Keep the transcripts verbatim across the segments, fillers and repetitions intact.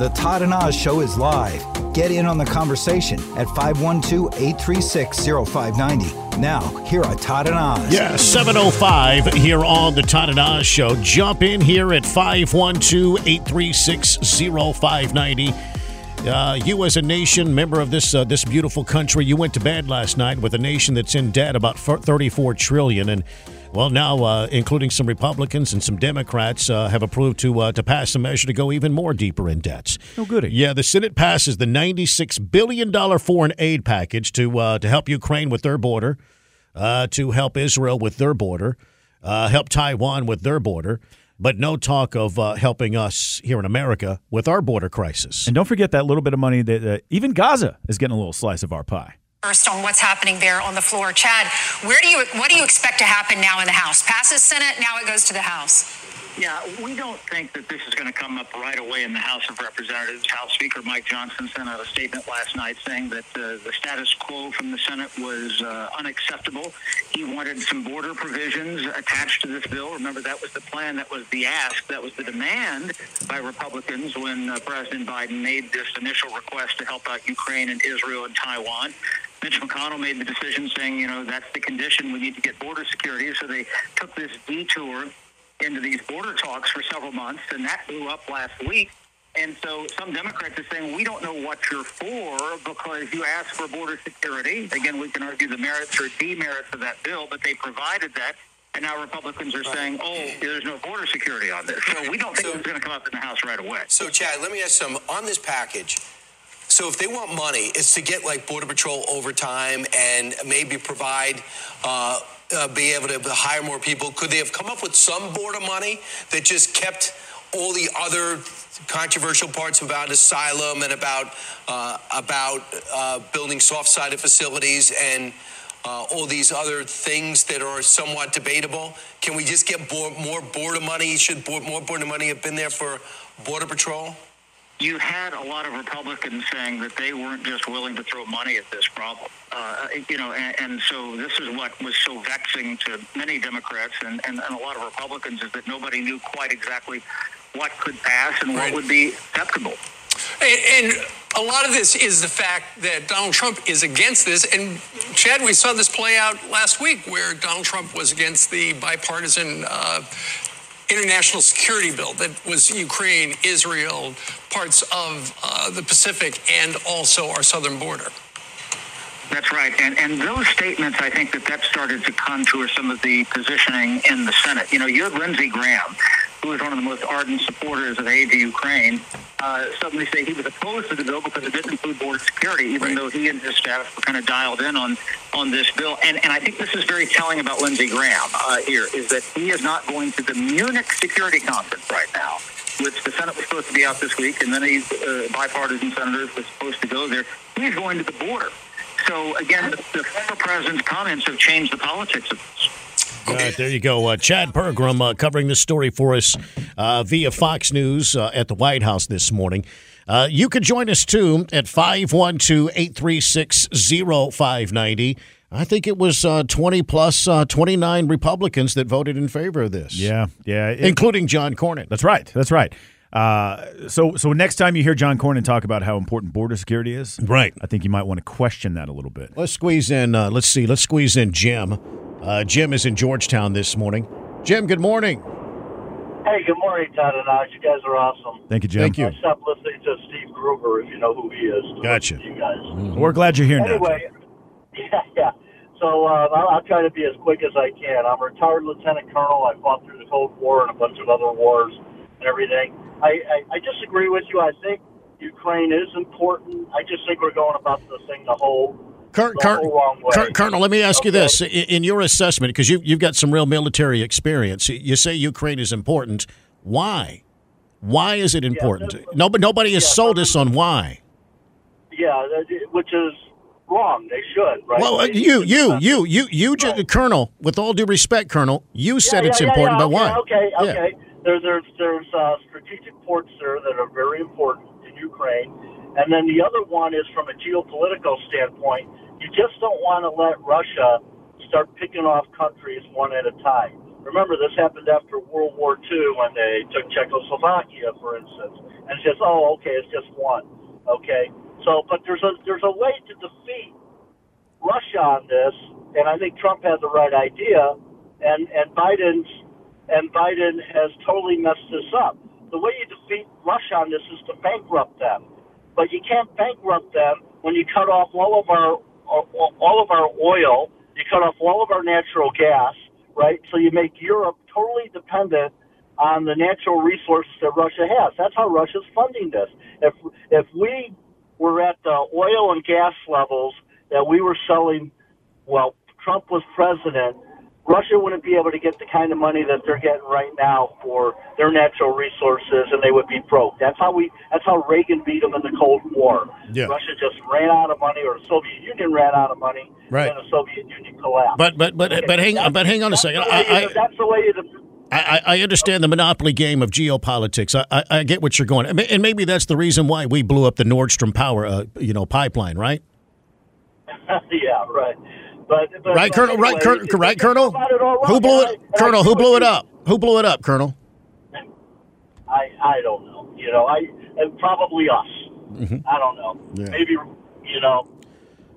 The Todd and Oz Show is live. Get in on the conversation at five one two, eight three six, zero five nine zero. Now, here are Todd and Oz. Yeah, seven oh five here on the Todd and Oz Show. Jump in here at five one two, eight three six, zero five nine zero. Uh, you as a nation, member of this uh, this beautiful country, you went to bed last night with a nation that's in debt about thirty-four trillion dollars. And, well, now, uh, including some Republicans and some Democrats, uh, have approved to uh, to pass a measure to go even more deeper in debts. Oh, goody. Yeah, the Senate passes the ninety-six billion dollars foreign aid package to uh, to help Ukraine with their border, uh, to help Israel with their border, uh, help Taiwan with their border. But no talk of uh, helping us here in America with our border crisis. And don't forget that little bit of money that uh, even Gaza is getting a little slice of our pie. First on what's happening there on the floor. Chad, where do you what do you expect to happen now in the House? Passes Senate, now it goes to the House. Yeah, we don't think that this is going to come up right away in the House of Representatives. House Speaker Mike Johnson sent out a statement last night saying that uh, the status quo from the Senate was uh, unacceptable. He wanted some border provisions attached to this bill. Remember, that was the plan, that was the ask, that was the demand by Republicans when uh, President Biden made this initial request to help out Ukraine and Israel and Taiwan. Mitch McConnell made the decision saying, you know, that's the condition, we need to get border security. So they took this detour into these border talks for several months, and that blew up last week. And so some Democrats are saying, we don't know what you're for because you asked for border security. Again, we can argue the merits or demerits of that bill, but they provided that. And now Republicans are saying, oh, there's no border security on this. So we don't think so, it's going to come up in the House right away. So, Chad, let me ask some on this package. So if they want money, it's to get, like, Border Patrol overtime and maybe provide uh, – Uh, be able to hire more people. Could they have come up with some border money that just kept all the other controversial parts about asylum and about uh, about uh, building soft-sided facilities and uh, all these other things that are somewhat debatable? Can we just get bo- more border money? Should bo- more border money have been there for Border Patrol? You had a lot of Republicans saying that they weren't just willing to throw money at this problem. Uh, you know, and, and so this is what was so vexing to many Democrats and, and, and a lot of Republicans is that nobody knew quite exactly what could pass and what would be acceptable. And, and a lot of this is the fact that Donald Trump is against this. And, Chad, we saw this play out last week where Donald Trump was against the bipartisan uh international security bill that was Ukraine, Israel, parts of uh, the Pacific, and also our southern border. That's right. And and those statements, I think that that started to contour some of the positioning in the Senate. You know, you have Lindsey Graham, who is one of the most ardent supporters of aid to Ukraine, uh, suddenly say he was opposed to the bill because it didn't include border security, even right. though he and his staff were kind of dialed in on, on this bill. And and I think this is very telling about Lindsey Graham uh, here, is that he is not going to the Munich Security Conference right now, which the Senate was supposed to be out this week, and then these uh, bipartisan senators were supposed to go there. He's going to the border. So, again, the, the former president's comments have changed the politics of this. All right, there you go. Uh, Chad Pergram uh, covering this story for us uh, via Fox News uh, at the White House this morning. Uh, you can join us, too, at five one two, eight three six, zero five nine zero. I think it was uh, twenty plus, twenty-nine Republicans that voted in favor of this. Yeah, yeah. It, including John Cornyn. That's right, that's right. Uh, so so next time you hear John Cornyn talk about how important border security is, right? I think you might want to question that a little bit. Let's squeeze in, uh, let's see, let's squeeze in Jim. Uh, Jim is in Georgetown this morning. Jim, good morning. Hey, good morning, Todd and Oz. You guys are awesome. Thank you, Jim. Thank you. I stopped listening to Steve Gruber, if you know who he is. Gotcha. You guys. Mm-hmm. We're glad you're here anyway, now. Yeah, yeah. So uh, I'll, I'll try to be as quick as I can. I'm a retired lieutenant colonel. I fought through the Cold War and a bunch of other wars and everything. I, I, I disagree with you. I think Ukraine is important. I just think we're going about this thing the whole, Cur- the Cur- whole wrong way. Cur- Colonel, let me ask okay. you this. In, in your assessment, because you, you've got some real military experience, you say Ukraine is important. Why? Why is it important? Yeah, nobody, nobody has yeah, sold us on why. Yeah, which is wrong. They should, right? Well, uh, you, you, you, you, you, right. ju- Colonel, with all due respect, Colonel, you said yeah, it's yeah, important, yeah, yeah. but okay, why? Okay, okay. Yeah. There, there's there's uh, strategic ports there that are very important in Ukraine. And then the other one is from a geopolitical standpoint. You just don't want to let Russia start picking off countries one at a time. Remember, this happened after World War Two when they took Czechoslovakia, for instance. And it's just, oh, okay, it's just one. Okay. So, but there's a there's a way to defeat Russia on this, and I think Trump had the right idea, and and Biden's and Biden has totally messed this up. The way you defeat Russia on this is to bankrupt them, but you can't bankrupt them when you cut off all of our all of our oil, you cut off all of our natural gas, right? So you make Europe totally dependent on the natural resources that Russia has. That's how Russia's funding this. If if we were at the oil and gas levels that we were selling while Trump was president, Russia wouldn't be able to get the kind of money that they're getting right now for their natural resources, and they would be broke. That's how we. That's how Reagan beat them in the Cold War. Yeah. Russia just ran out of money, or the Soviet Union ran out of money, right. And the Soviet Union collapsed. But but but okay. but hang on, but hang on a second. That's the way, I, I, that's the way it, I, I understand the monopoly game of geopolitics. I, I, I get what you're going, and maybe that's the reason why we blew up the Nordstrom power, uh, you know, pipeline, right? Yeah, right. But, but right, Colonel. Anyway, right, Colonel. Right, Colonel. Who blew it, I, Colonel? Who blew it up? Who blew it up, Colonel? I I don't know. You know, I probably us. Mm-hmm. I don't know. Yeah. Maybe you know.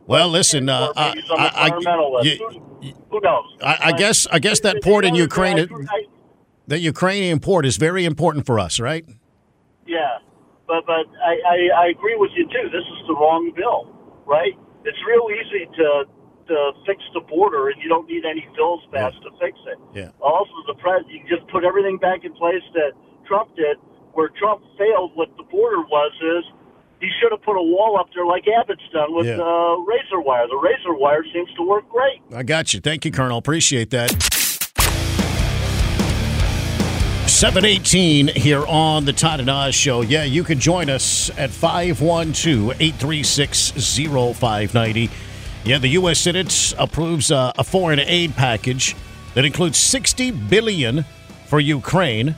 Well, listen. Uh, I, I, you, you, who knows? I, I guess. I guess that port in Ukraine. I, I, The Ukrainian port is very important for us, right? Yeah, but but I, I, I agree with you, too. This is the wrong bill, right? It's real easy to to fix the border, and you don't need any bills passed yeah. to fix it. Yeah. Also, the pres- you just put everything back in place that Trump did. Where Trump failed, what the border was is he should have put a wall up there like Abbott's done with yeah. uh, razor wire. The razor wire seems to work great. I got you. Thank you, Colonel. Appreciate that. seven eighteen here on the Todd and Oz Show. Yeah, you can join us at five one two, eight three six, zero five nine zero. Yeah, the U S Senate approves uh, a foreign aid package that includes sixty billion dollars for Ukraine,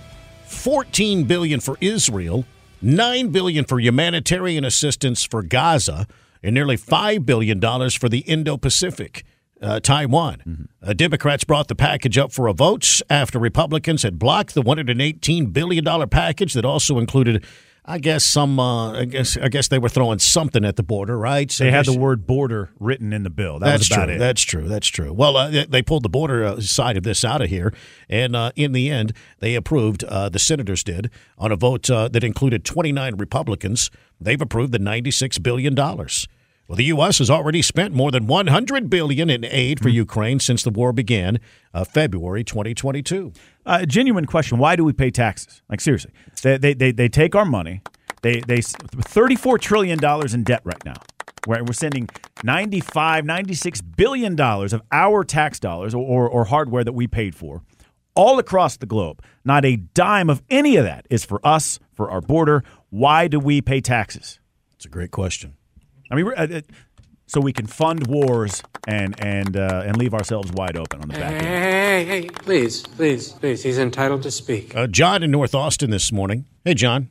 fourteen billion dollars for Israel, nine billion dollars for humanitarian assistance for Gaza, and nearly five billion dollars for the Indo-Pacific. Uh, Taiwan. Mm-hmm. Uh, Democrats brought the package up for a vote after Republicans had blocked the one hundred eighteen billion dollars package that also included, I guess, some. Uh, I guess I guess they were throwing something at the border, right? So they had the word "border" written in the bill. That that's was about true. It. That's true. That's true. Well, uh, they pulled the border side of this out of here, and uh, in the end, they approved. Uh, the senators did on a vote uh, that included twenty-nine Republicans. They've approved the ninety-six billion dollars. Well, the U S has already spent more than one hundred billion dollars in aid for Ukraine since the war began uh, February twenty twenty-two. Uh, a genuine question. Why do we pay taxes? Like, seriously. They they they, they take our money. They they thirty-four trillion dollars in debt right now. Where we're sending ninety-five, ninety-six billion dollars of our tax dollars or, or, or hardware that we paid for all across the globe. Not a dime of any of that is for us, for our border. Why do we pay taxes? It's a great question. I mean, so we can fund wars and and uh, and leave ourselves wide open on the back end. Hey, hey, hey, please, please, please. He's entitled to speak. Uh, John in North Austin this morning. Hey, John.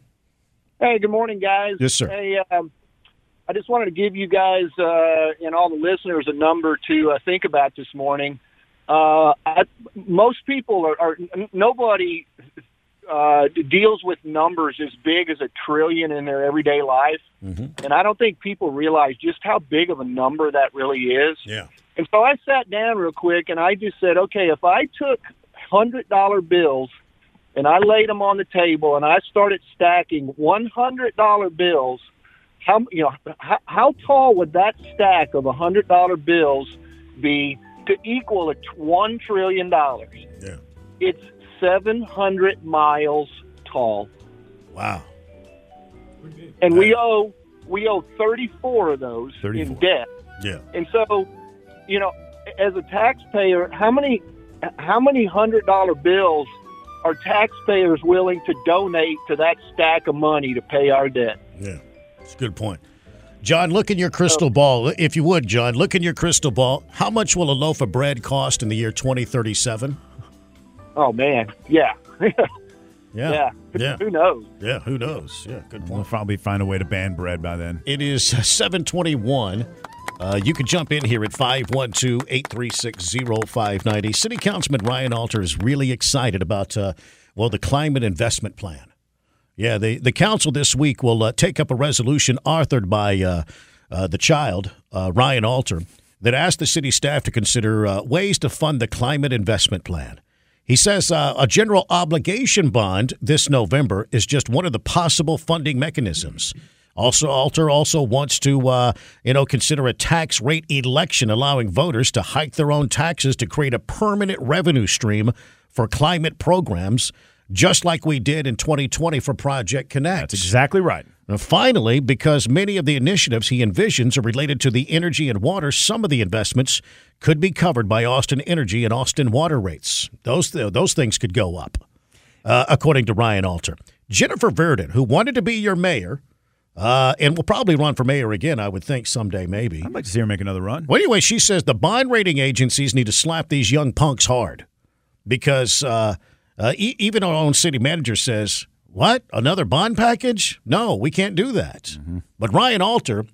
Hey, good morning, guys. Yes, sir. Hey, um, I just wanted to give you guys uh, and all the listeners a number to uh, think about this morning. Uh, I, most people are, are nobody Uh, deals with numbers as big as a trillion in their everyday life. Mm-hmm. And I don't think people realize just how big of a number that really is. Yeah. And so I sat down real quick and I just said, okay, if I took one hundred dollar bills and I laid them on the table and I started stacking one hundred dollar bills, how, you know, how, how tall would that stack of one hundred dollar bills be to equal a one trillion dollars? Yeah. It's seven hundred miles tall. Wow. And we owe we owe thirty-four of those thirty-four in debt. Yeah. And so, you know, as a taxpayer, how many how many one hundred dollar bills are taxpayers willing to donate to that stack of money to pay our debt? Yeah. That's a good point. John, look in your crystal ball. If you would, John, look in your crystal ball. How much will a loaf of bread cost in the year twenty thirty-seven? Oh, man. Yeah. yeah. Yeah. Yeah. Who knows? Yeah, who knows? Yeah, good point. We'll probably find a way to ban bread by then. It is seven twenty-one. Uh, you can jump in here at five one two, eight three six, zero five nine zero. City Councilman Ryan Alter is really excited about, uh, well, the climate investment plan. Yeah, the, the council this week will uh, take up a resolution authored by uh, uh, the child, uh, Ryan Alter, that asked the city staff to consider uh, ways to fund the climate investment plan. He says uh, a general obligation bond this November is just one of the possible funding mechanisms. Also, Alter also wants to, uh, you know, consider a tax rate election allowing voters to hike their own taxes to create a permanent revenue stream for climate programs, just like we did in twenty twenty for Project Connect. That's exactly right. Now, finally, because many of the initiatives he envisions are related to the energy and water, some of the investments could be covered by Austin Energy and Austin Water rates. Those th- those things could go up, uh, according to Ryan Alter. Jennifer Verdon, who wanted to be your mayor, uh, and will probably run for mayor again, I would think, someday maybe. I'd like to see her make another run. Well, anyway, she says the bond rating agencies need to slap these young punks hard because uh, uh, e- even our own city manager says, what? Another bond package? No, we can't do that. Mm-hmm. But Ryan Alter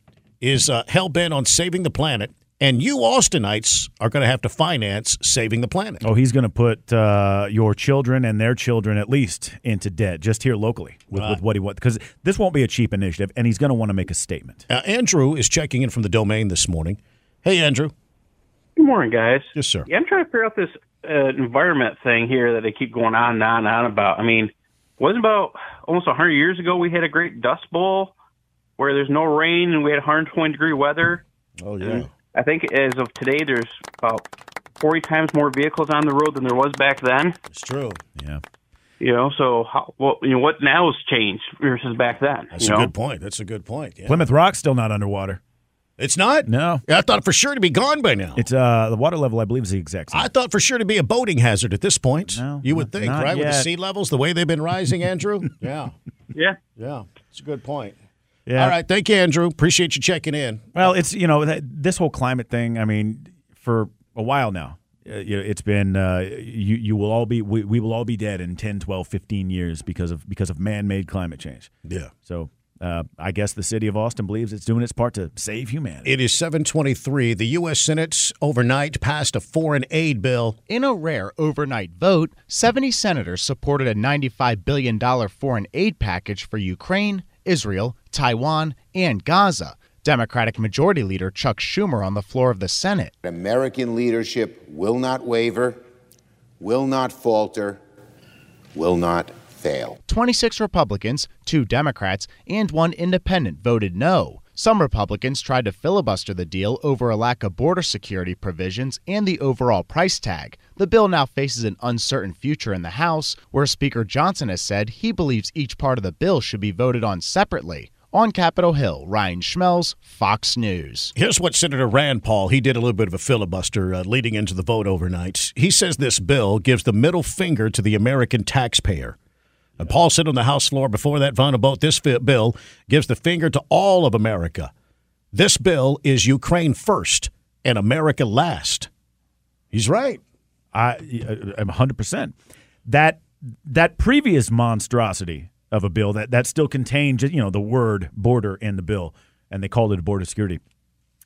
is uh, hell-bent on saving the planet, and you Austinites are going to have to finance saving the planet. Oh, he's going to put uh, your children and their children at least into debt just here locally with, right. with what he wants, because this won't be a cheap initiative, and he's going to want to make a statement. Uh, Andrew is checking in from the Domain this morning. Hey, Andrew. Good morning, guys. Yes, sir. Yeah, I'm trying to figure out this uh, environment thing here that they keep going on and on and on about. I mean, wasn't about almost one hundred years ago we had a great dust bowl where there's no rain and we had one hundred twenty degree weather? Oh, yeah. And I think as of today there's about forty times more vehicles on the road than there was back then. It's true. Yeah. You know, so how, well, you know, what now has changed versus back then? That's you a know? good point. That's a good point. Yeah. Plymouth Rock's still not underwater. It's not? No. I thought for sure to be gone by now. It's uh, the water level, I believe, is the exact same. I thought for sure to be a boating hazard at this point. No, you would not, think, not right? Yet. With the sea levels, the way they've been rising, Andrew? Yeah. Yeah. Yeah. It's a good point. Yeah. All right. Thank you, Andrew. Appreciate you checking in. Well, it's, you know, this whole climate thing, I mean, for a while now, it's been, uh, you, you will all be, we, we will all be dead in ten, twelve, fifteen years because of, because of man-made climate change. Yeah. So. Uh, I guess the city of Austin believes it's doing its part to save humanity. It is seven twenty-three. The U S Senate overnight passed a foreign aid bill. In a rare overnight vote, seventy senators supported a ninety-five billion dollars foreign aid package for Ukraine, Israel, Taiwan, and Gaza. Democratic Majority Leader Chuck Schumer on the floor of the Senate. American leadership will not waver, will not falter, will not fail. twenty-six Republicans, two Democrats, and one independent voted no. Some Republicans tried to filibuster the deal over a lack of border security provisions and the overall price tag. The bill now faces an uncertain future in the House, where Speaker Johnson has said he believes each part of the bill should be voted on separately. On Capitol Hill, Ryan Schmelz, Fox News. Here's what Senator Rand Paul, he did a little bit of a filibuster uh, leading into the vote overnight. He says this bill gives the middle finger to the American taxpayer. And Paul said on the House floor before that final vote, this bill gives the finger to all of America. This bill is Ukraine first and America last. He's right. I, I'm one hundred percent. That that previous monstrosity of a bill that, that still contained, you know, the word border in the bill, and they called it a border security.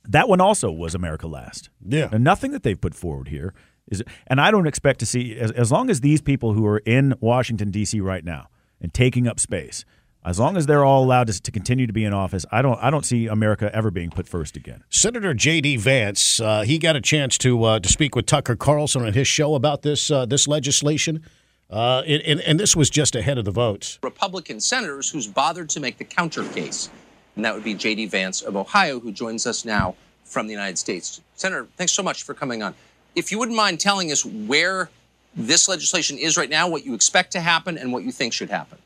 That one also was America last. Yeah. And nothing that they've put forward here. Is, and I don't expect to see, as, as long as these people who are in Washington, D C right now and taking up space, as long as they're all allowed to, to continue to be in office, I don't I don't see America ever being put first again. Senator J D. Vance, uh, he got a chance to uh, to speak with Tucker Carlson on his show about this uh, this legislation, uh, and, and this was just ahead of the vote. Republican senators who's bothered to make the counter case, and that would be J D. Vance of Ohio, who joins us now from the United States. Senator, thanks so much for coming on. If you wouldn't mind telling us where this legislation is right now, what you expect to happen, and what you think should happen.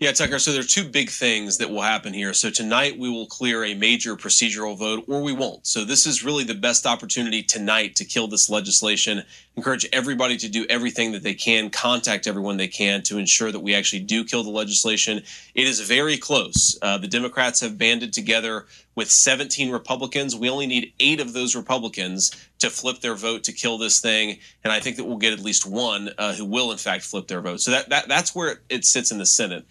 Yeah, Tucker, so there are two big things that will happen here. So tonight we will clear a major procedural vote, or we won't. So this is really the best opportunity tonight to kill this legislation. Encourage everybody to do everything that they can, contact everyone they can to ensure that we actually do kill the legislation. It is very close. Uh, the Democrats have banded together with seventeen Republicans. We only need eight of those Republicans to flip their vote to kill this thing. And I think that we'll get at least one uh, who will, in fact, flip their vote. So that, that that's where it sits in the Senate.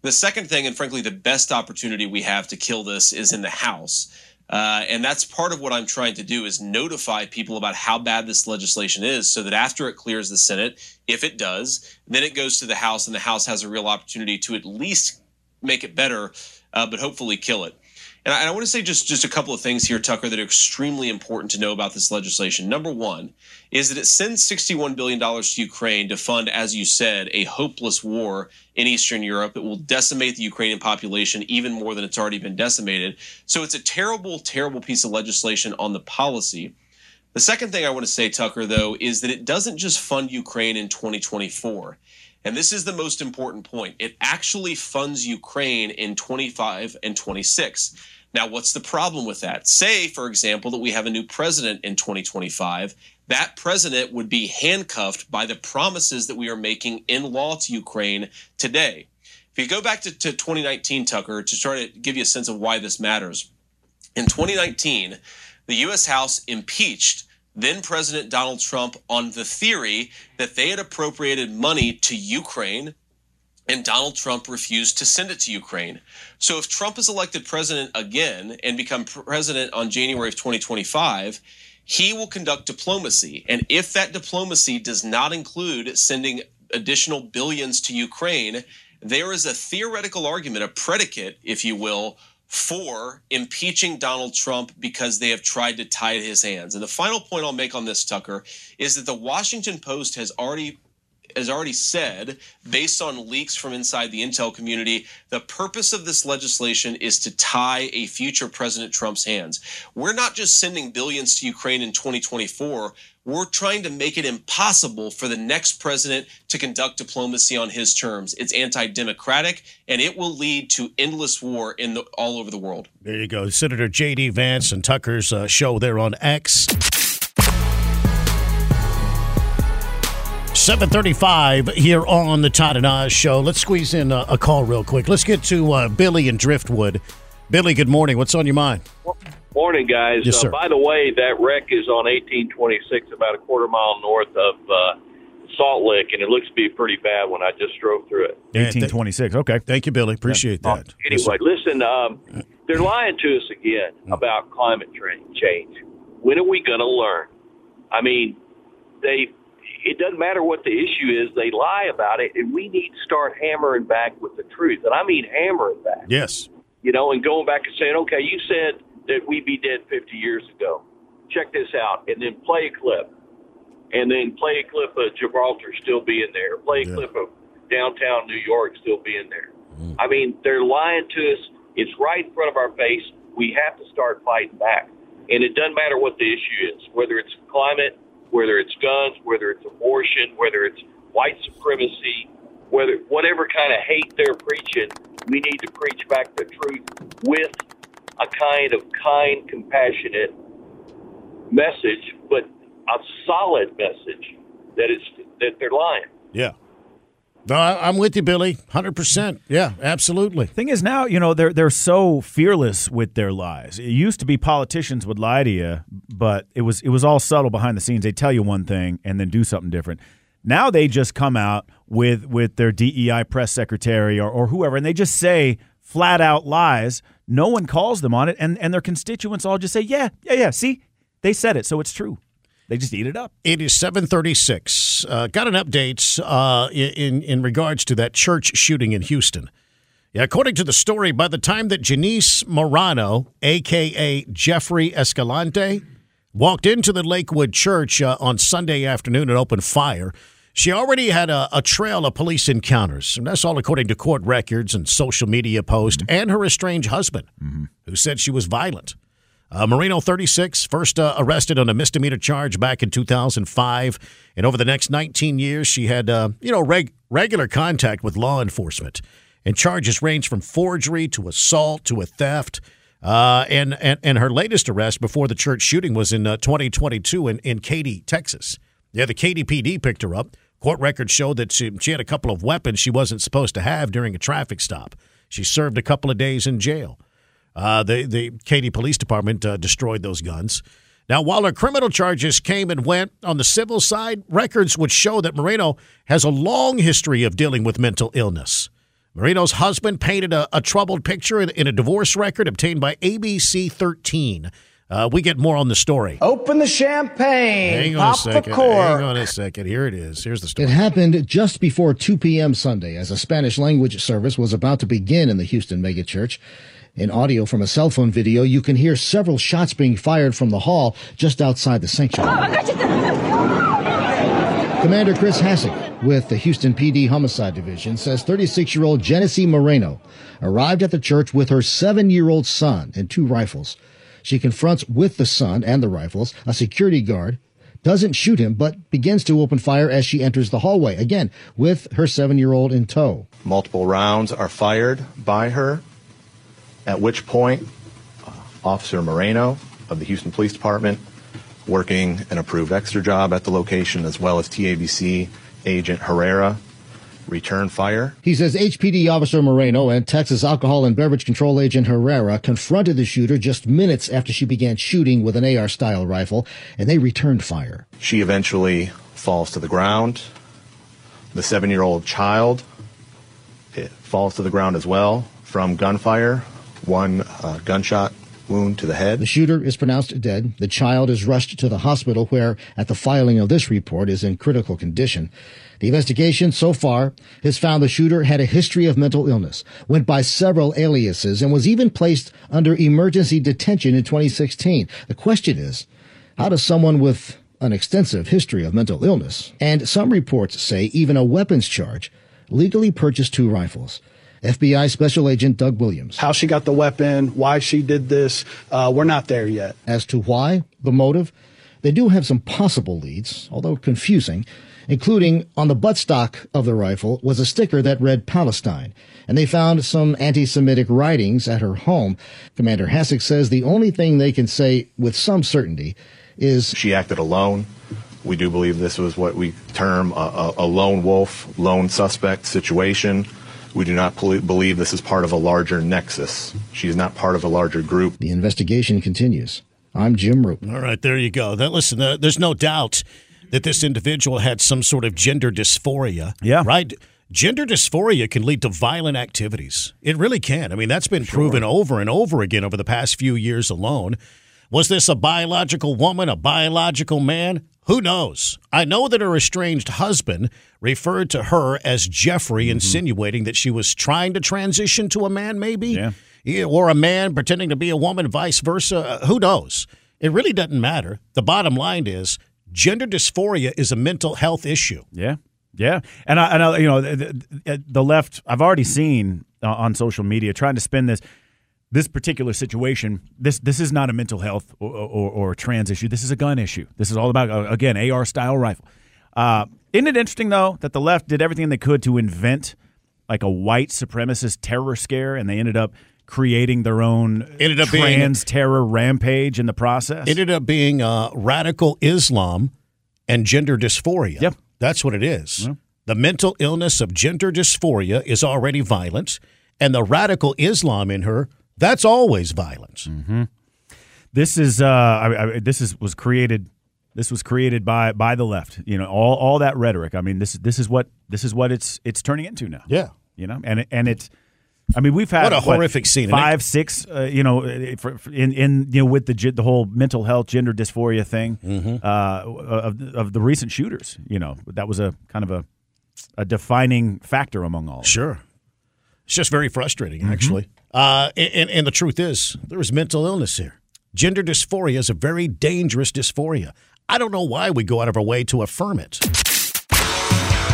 The second thing, and frankly, the best opportunity we have to kill this, is in the House. Uh, and that's part of what I'm trying to do, is notify people about how bad this legislation is, so that after it clears the Senate, if it does, then it goes to the House, and the House has a real opportunity to at least make it better, uh, but hopefully kill it. And I, and I want to say just, just a couple of things here, Tucker, that are extremely important to know about this legislation. Number one is that it sends sixty-one billion dollars to Ukraine to fund, as you said, a hopeless war in Eastern Europe that will decimate the Ukrainian population even more than it's already been decimated. So it's a terrible, terrible piece of legislation on the policy. The second thing I want to say, Tucker, though, is that it doesn't just fund Ukraine in twenty twenty-four. And this is the most important point. It actually funds Ukraine in twenty-five and twenty-six. Now, what's the problem with that? Say, for example, that we have a new president in twenty twenty-five. That president would be handcuffed by the promises that we are making in law to Ukraine today. If you go back to, to twenty nineteen, Tucker, to try to give you a sense of why this matters. In twenty nineteen, the U S House impeached then President Donald Trump on the theory that they had appropriated money to Ukraine, and Donald Trump refused to send it to Ukraine. So if Trump is elected president again and become president on January of twenty twenty-five, he will conduct diplomacy. And if that diplomacy does not include sending additional billions to Ukraine, there is a theoretical argument, a predicate, if you will, for impeaching Donald Trump because they have tried to tie his hands. And the final point I'll make on this, Tucker, is that the Washington Post has already has already said, based on leaks from inside the intel community, the purpose of this legislation is to tie a future President Trump's hands. We're not just sending billions to Ukraine in twenty twenty-four. We're trying to make it impossible for the next president to conduct diplomacy on his terms. It's anti-democratic, and it will lead to endless war in the, all over the world. There you go. Senator J D. Vance and Tucker's uh, show there on X. seven thirty-five here on the Todd and Oz Show. Let's squeeze in a, a call real quick. Let's get to uh, Billy in Driftwood. Billy, good morning. What's on your mind? Morning, guys. Yes, sir. Uh, by the way, that wreck is on eighteen twenty-six, about a quarter mile north of uh, Salt Lick, and it looks to be pretty bad when I just drove through it. eighteen twenty-six. Okay. Thank you, Billy. Appreciate yeah. that. Uh, anyway, yes, listen, um, they're lying to us again about climate change. When are we going to learn? I mean, they... It doesn't matter what the issue is. They lie about it, and we need to start hammering back with the truth. And I mean hammering back. Yes. You know, and going back and saying, okay, you said that we'd be dead fifty years ago. Check this out. And then play a clip. And then play a clip of Gibraltar still being there. Play a yeah. clip of downtown New York still being there. Mm. I mean, they're lying to us. It's right in front of our face. We have to start fighting back. And it doesn't matter what the issue is, whether it's climate, whether it's guns, whether it's abortion, whether it's white supremacy, whether whatever kind of hate they're preaching, we need to preach back the truth with a kind of kind, compassionate message, but a solid message that is that they're lying. Yeah. No, I'm with you, Billy. one hundred percent. Yeah, absolutely. Thing is now, you know, they're they're so fearless with their lies. It used to be politicians would lie to you, but it was it was all subtle behind the scenes. They tell you one thing and then do something different. Now they just come out with with their D E I press secretary or, or whoever, and they just say flat out lies. No one calls them on it, and, and their constituents all just say, yeah, yeah, yeah, see, they said it, so it's true. They just eat it up. It is seven thirty-six. Uh, got an update uh, in, in regards to that church shooting in Houston. Yeah, according to the story, by the time that Janice Morano, a k a. Jeffrey Escalante, walked into the Lakewood church uh, on Sunday afternoon and opened fire, she already had a, a trail of police encounters. And that's all according to court records and social media posts, mm-hmm. and her estranged husband, mm-hmm. who said she was violent. Uh, Moreno, thirty-six, first uh, arrested on a misdemeanor charge back in two thousand five. And over the next nineteen years, she had, uh, you know, reg- regular contact with law enforcement. And charges range from forgery to assault to a theft. Uh, and, and, and her latest arrest before the church shooting was in uh, twenty twenty-two in, in Katy, Texas. Yeah, the Katy P D picked her up. Court records showed that she, she had a couple of weapons she wasn't supposed to have during a traffic stop. She served a couple of days in jail. Uh, the, the Katy Police Department uh, destroyed those guns. Now, while her criminal charges came and went, on the civil side, records would show that Moreno has a long history of dealing with mental illness. Moreno's husband painted a, a troubled picture in, in a divorce record obtained by A B C thirteen. Uh, we get more on the story. Open the champagne. Hang on Pop a second. The Hang on a second. Here it is. Here's the story. It happened just before two p.m. Sunday as a Spanish language service was about to begin in the Houston megachurch. In audio from a cell phone video, you can hear several shots being fired from the hall just outside the sanctuary. Commander Chris Hasek with the Houston P D Homicide Division says thirty-six-year-old Genesee Moreno arrived at the church with her seven-year-old son and two rifles. She confronts with the son and the rifles a security guard, doesn't shoot him, but begins to open fire as she enters the hallway, again with her seven-year-old in tow. Multiple rounds are fired by her, at which point uh, Officer Moreno of the Houston Police Department, working an approved extra job at the location, as well as T A B C agent Herrera, returned fire. He says H P D Officer Moreno and Texas Alcohol and Beverage Control agent Herrera confronted the shooter just minutes after she began shooting with an A R-style rifle, and they returned fire. She eventually falls to the ground. The seven-year-old child it falls to the ground as well from gunfire. One uh, gunshot wound to the head. The shooter is pronounced dead. The child is rushed to the hospital where, at the filing of this report, is in critical condition. The investigation so far has found the shooter had a history of mental illness, went by several aliases, and was even placed under emergency detention in twenty sixteen. The question is, how does someone with an extensive history of mental illness, and some reports say even a weapons charge, legally purchase two rifles? F B I Special Agent Doug Williams. How she got the weapon, why she did this, uh, we're not there yet. As to why, the motive, they do have some possible leads, although confusing, including on the buttstock of the rifle was a sticker that read Palestine, and they found some anti-Semitic writings at her home. Commander Hasek says the only thing they can say with some certainty is she acted alone. We do believe this was what we term a, a lone wolf, lone suspect situation. We do not believe this is part of a larger nexus. She is not part of a larger group. The investigation continues. I'm Jim Roop. All right, there you go. That, listen, uh, there's no doubt that this individual had some sort of gender dysphoria. Yeah. Right? Gender dysphoria can lead to violent activities. It really can. I mean, that's been sure. proven over and over again over the past few years alone. Was this a biological woman, a biological man? Who knows? I know that her estranged husband referred to her as Jeffrey, mm-hmm. insinuating that she was trying to transition to a man, maybe? Yeah. Yeah, or a man pretending to be a woman, vice versa. Who knows? It really doesn't matter. The bottom line is gender dysphoria is a mental health issue. Yeah. Yeah. And, I, and I, you know, the, the left, I've already seen on social media trying to spin this. This particular situation, this this is not a mental health or, or, or a trans issue. This is a gun issue. This is all about, again, A R-style rifle. Uh, isn't it interesting, though, that the left did everything they could to invent, like, a white supremacist terror scare, and they ended up creating their own ended up trans being, terror rampage in the process? Ended up being uh, radical Islam and gender dysphoria. Yep. That's what it is. Yeah. The mental illness of gender dysphoria is already violent, and the radical Islam in her, that's always violence. Mm-hmm. This is uh, I, I, this is was created. This was created by, by the left. You know, all, all that rhetoric. I mean, this this is what this is what it's it's turning into now. Yeah, you know, and and it's. I mean, we've had what a what, horrific scene. Five, six. Uh, you know, for, for in in you know with the the whole mental health, gender dysphoria thing mm-hmm. uh, of of the recent shooters. You know, that was a kind of a a defining factor among all. Of sure, them. It's just very frustrating, mm-hmm. actually. Uh, and, and the truth is, there is mental illness here. Gender dysphoria is a very dangerous dysphoria. I don't know why we go out of our way to affirm it.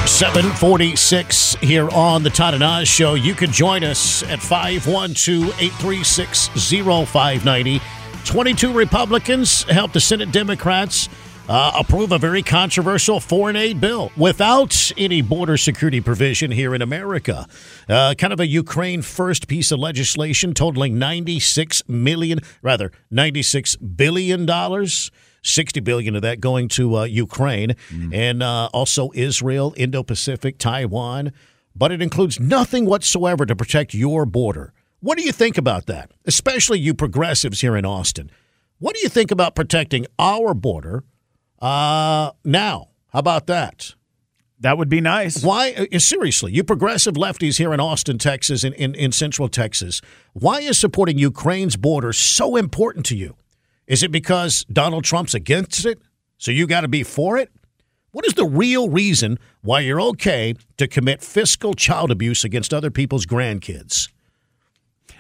seven forty-six here on the Todd and Oz Show. You can join us at five one two, eight three six, zero five nine zero. twenty-two Republicans helped the Senate Democrats uh, approve a very controversial foreign aid bill without any border security provision here in America. Uh, kind of a Ukraine-first piece of legislation totaling ninety-six million, rather ninety-six billion dollars, sixty billion dollars of that going to uh, Ukraine mm. and uh, also Israel, Indo-Pacific, Taiwan. But it includes nothing whatsoever to protect your border. What do you think about that, especially you progressives here in Austin? What do you think about protecting our border? Uh, now, how about that? That would be nice. Why, seriously, you progressive lefties here in Austin, Texas, in, in, in Central Texas, why is supporting Ukraine's border so important to you? Is it because Donald Trump's against it, so you got to be for it? What is the real reason why you're okay to commit fiscal child abuse against other people's grandkids?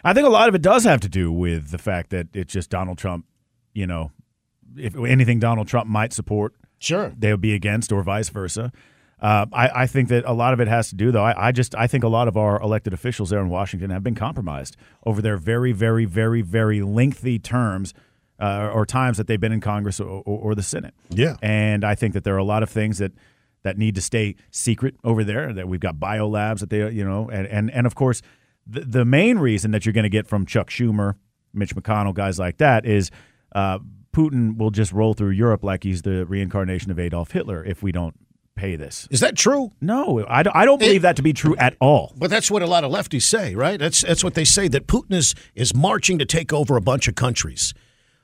I think a lot of it does have to do with the fact that it's just Donald Trump, you know, if anything Donald Trump might support, sure, they'll be against, or vice versa. Uh, I, I think that a lot of it has to do, though. I, I just I think a lot of our elected officials there in Washington have been compromised over their very, very, very, very lengthy terms uh, or times that they've been in Congress or, or, or the Senate. Yeah. And I think that there are a lot of things that, that need to stay secret over there, that we've got bio labs that they, you know, and, and, and of course, the, the main reason that you're going to get from Chuck Schumer, Mitch McConnell, guys like that is uh, Putin will just roll through Europe like he's the reincarnation of Adolf Hitler if we don't pay this. Is that true? No, I don't, I don't believe it, that to be true at all. But that's what a lot of lefties say, right? That's that's what they say, that Putin is, is marching to take over a bunch of countries.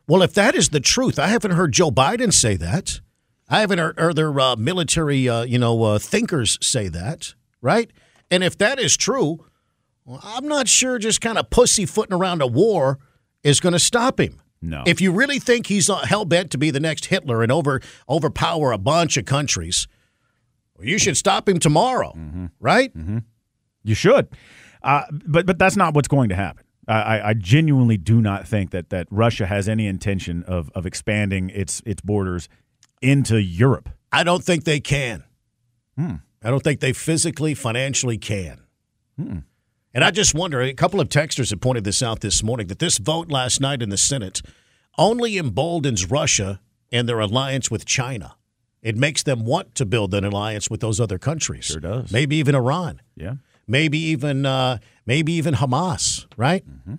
Well, if that is the truth, I haven't heard Joe Biden say that. I haven't heard other uh, military uh, you know, uh, thinkers say that, right? And if that is true, well, I'm not sure just kind of pussyfooting around a war is going to stop him. No. If you really think he's hell-bent to be the next Hitler and over overpower a bunch of countries, you should stop him tomorrow, mm-hmm. right? Mm-hmm. You should. Uh, but but that's not what's going to happen. I, I genuinely do not think that, that Russia has any intention of, of expanding its its borders into Europe. I don't think they can. Mm. I don't think they physically, financially can. Mm. And I just wonder, a couple of texters have pointed this out this morning, that this vote last night in the Senate only emboldens Russia and their alliance with China. It makes them want to build an alliance with those other countries. Sure does. Maybe even Iran. Yeah. Maybe even uh, maybe even Hamas, right? Mm-hmm.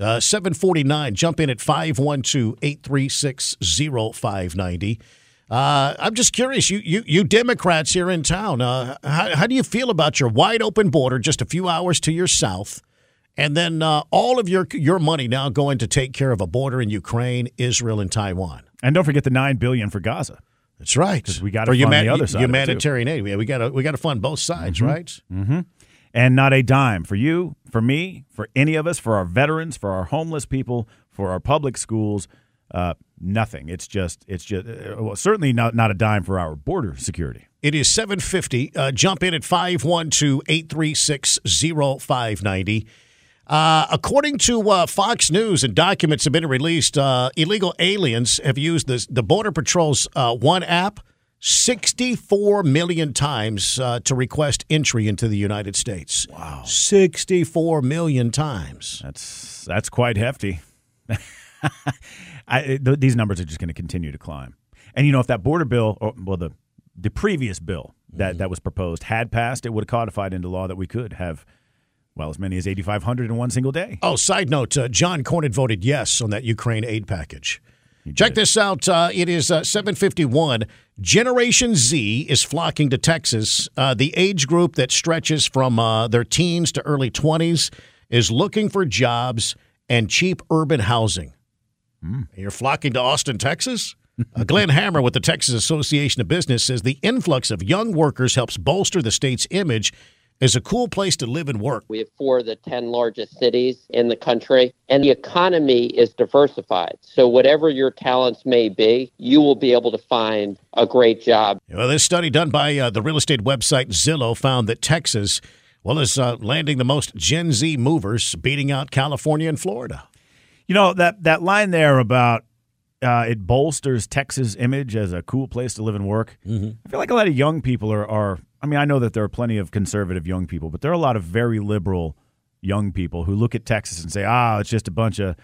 Uh, seven forty-nine, jump in at five one two, eight three six, oh five nine oh. Uh, I'm just curious, you you, you Democrats here in town, uh, how, how do you feel about your wide-open border just a few hours to your south, and then uh, all of your your money now going to take care of a border in Ukraine, Israel, and Taiwan? And don't forget the nine billion dollars for Gaza. That's right. Because we got to fund human- the other side. Humanitarian aid. Yeah, we got to we got to fund both sides, mm-hmm. right? Mm-hmm. And not a dime for you, for me, for any of us, for our veterans, for our homeless people, for our public schools. Uh, nothing. It's just it's just uh, well, certainly not not a dime for our border security. It is seven fifty. Uh, jump in at five one two eight three six zero five ninety. Uh, according to uh, Fox News, and documents have been released, uh, illegal aliens have used this, the Border Patrol's uh, one app sixty-four million times uh, to request entry into the United States. Wow. sixty-four million times. That's that's quite hefty. I, th- these numbers are just going to continue to climb. And, you know, if that border bill, or, well, the, the previous bill that, mm-hmm. that was proposed had passed, it would have codified into law that we could have well, as many as eighty-five hundred in one single day. Oh, side note, uh, John Cornyn voted yes on that Ukraine aid package. Check this out. Uh, it is uh, seven fifty-one. Generation Z is flocking to Texas. Uh, the age group that stretches from uh, their teens to early twenties is looking for jobs and cheap urban housing. Mm. You're flocking to Austin, Texas? Uh, Glenn Hammer with the Texas Association of Business says the influx of young workers helps bolster the state's image is a cool place to live and work. We have four of the ten largest cities in the country, and the economy is diversified. So whatever your talents may be, you will be able to find a great job. Well, this study done by uh, the real estate website Zillow found that Texas, well, is uh, landing the most Gen Z movers, beating out California and Florida. You know, that, that line there about uh, it bolsters Texas' image as a cool place to live and work, mm-hmm. I feel like a lot of young people are... are I mean, I know that there are plenty of conservative young people, but there are a lot of very liberal young people who look at Texas and say, ah, it's just a bunch of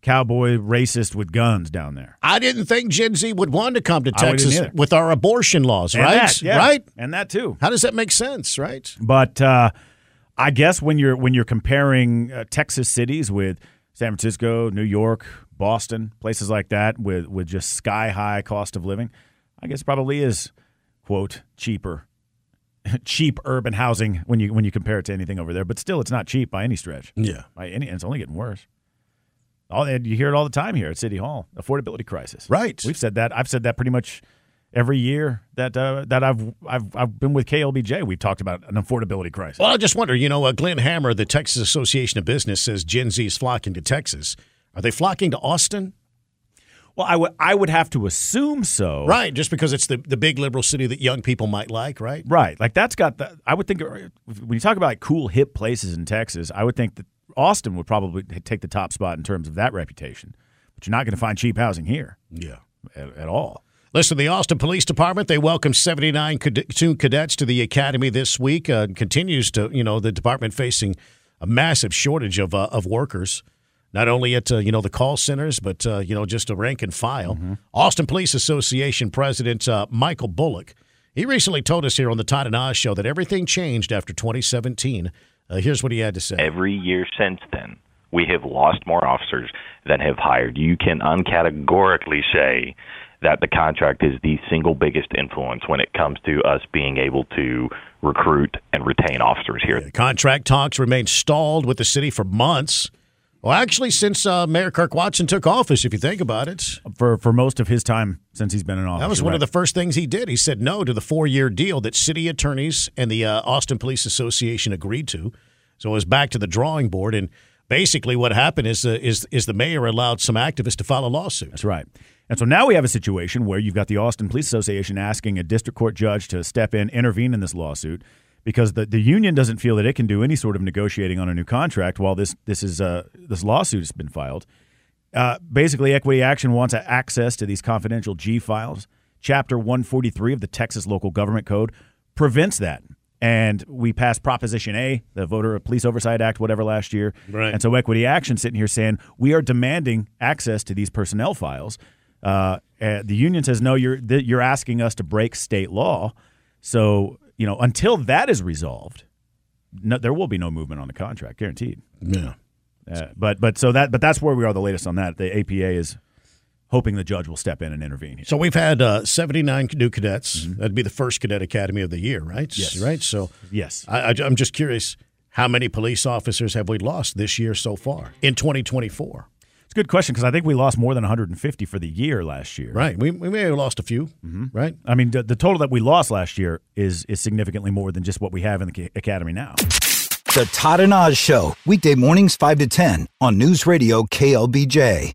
cowboy racists with guns down there. I didn't think Gen Z would want to come to Texas with our abortion laws, and right? That, yeah. Right? And that, too. How does that make sense, right? But uh, I guess when you're, when you're comparing uh, Texas cities with San Francisco, New York, Boston, places like that with, with just sky-high cost of living, I guess it probably is, quote, cheaper. Cheap urban housing when you when you compare it to anything over there, but still it's not cheap by any stretch. Yeah, by any, and it's only getting worse. All you hear it all the time here at City Hall, affordability crisis. Right, we've said that. I've said that pretty much every year that uh, that I've I've I've been with K L B J, we've talked about an affordability crisis. Well, I just wonder, you know, uh, Glenn Hammer, the Texas Association of Business, says Gen Z is flocking to Texas. Are they flocking to Austin? Well, I would I would have to assume so. Right, just because it's the, the big liberal city that young people might like, right? Right, like that's got the – I would think when you talk about like cool, hip places in Texas, I would think that Austin would probably take the top spot in terms of that reputation. But you're not going to find cheap housing here. Yeah. At, at all. Listen, the Austin Police Department, they welcomed seventy-nine platoon cadets to the academy this week. Uh, continues to, you know, the department facing a massive shortage of uh, of workers. Not only at, uh, you know, the call centers, but, uh, you know, just a rank and file. Mm-hmm. Austin Police Association President uh, Michael Bullock, he recently told us here on the Todd and Oz Show that everything changed after twenty seventeen. Uh, here's what he had to say. Every year since then, we have lost more officers than have hired. You can uncategorically say that the contract is the single biggest influence when it comes to us being able to recruit and retain officers here. Yeah, contract talks remain stalled with the city for months. Well, actually, since uh, Mayor Kirk Watson took office, if you think about it. For for most of his time since he's been in office. That was one right. of the first things he did. He said no to the four-year deal that city attorneys and the uh, Austin Police Association agreed to. So it was back to the drawing board. And basically what happened is, uh, is, is the mayor allowed some activists to file a lawsuit. That's right. And so now we have a situation where you've got the Austin Police Association asking a district court judge to step in, intervene in this lawsuit. Because the, the union doesn't feel that it can do any sort of negotiating on a new contract while this this is uh, this lawsuit has been filed. Uh, basically, Equity Action wants access to these confidential G files. Chapter one forty-three of the Texas Local Government Code prevents that. And we passed Proposition A, the Voter Police Oversight Act, whatever, last year. Right. And so Equity Action sitting here saying, we are demanding access to these personnel files. Uh, the union says, no, you're th- you're asking us to break state law. So... You know, until that is resolved, no, there will be no movement on the contract, guaranteed. Yeah, uh, but but so that but that's where we are. The latest on that, the A P A is hoping the judge will step in and intervene here. So we've had uh, seventy-nine new cadets. Mm-hmm. That'd be the first cadet academy of the year, right? Yes, right. So yes, I, I, I'm just curious, how many police officers have we lost this year so far in twenty twenty-four? It's a good question because I think we lost more than one hundred fifty for the year last year. Right. We, we may have lost a few, mm-hmm. right? I mean, the, the total that we lost last year is is significantly more than just what we have in the academy now. The Todd and Oz Show, weekday mornings five to ten on News Radio K L B J.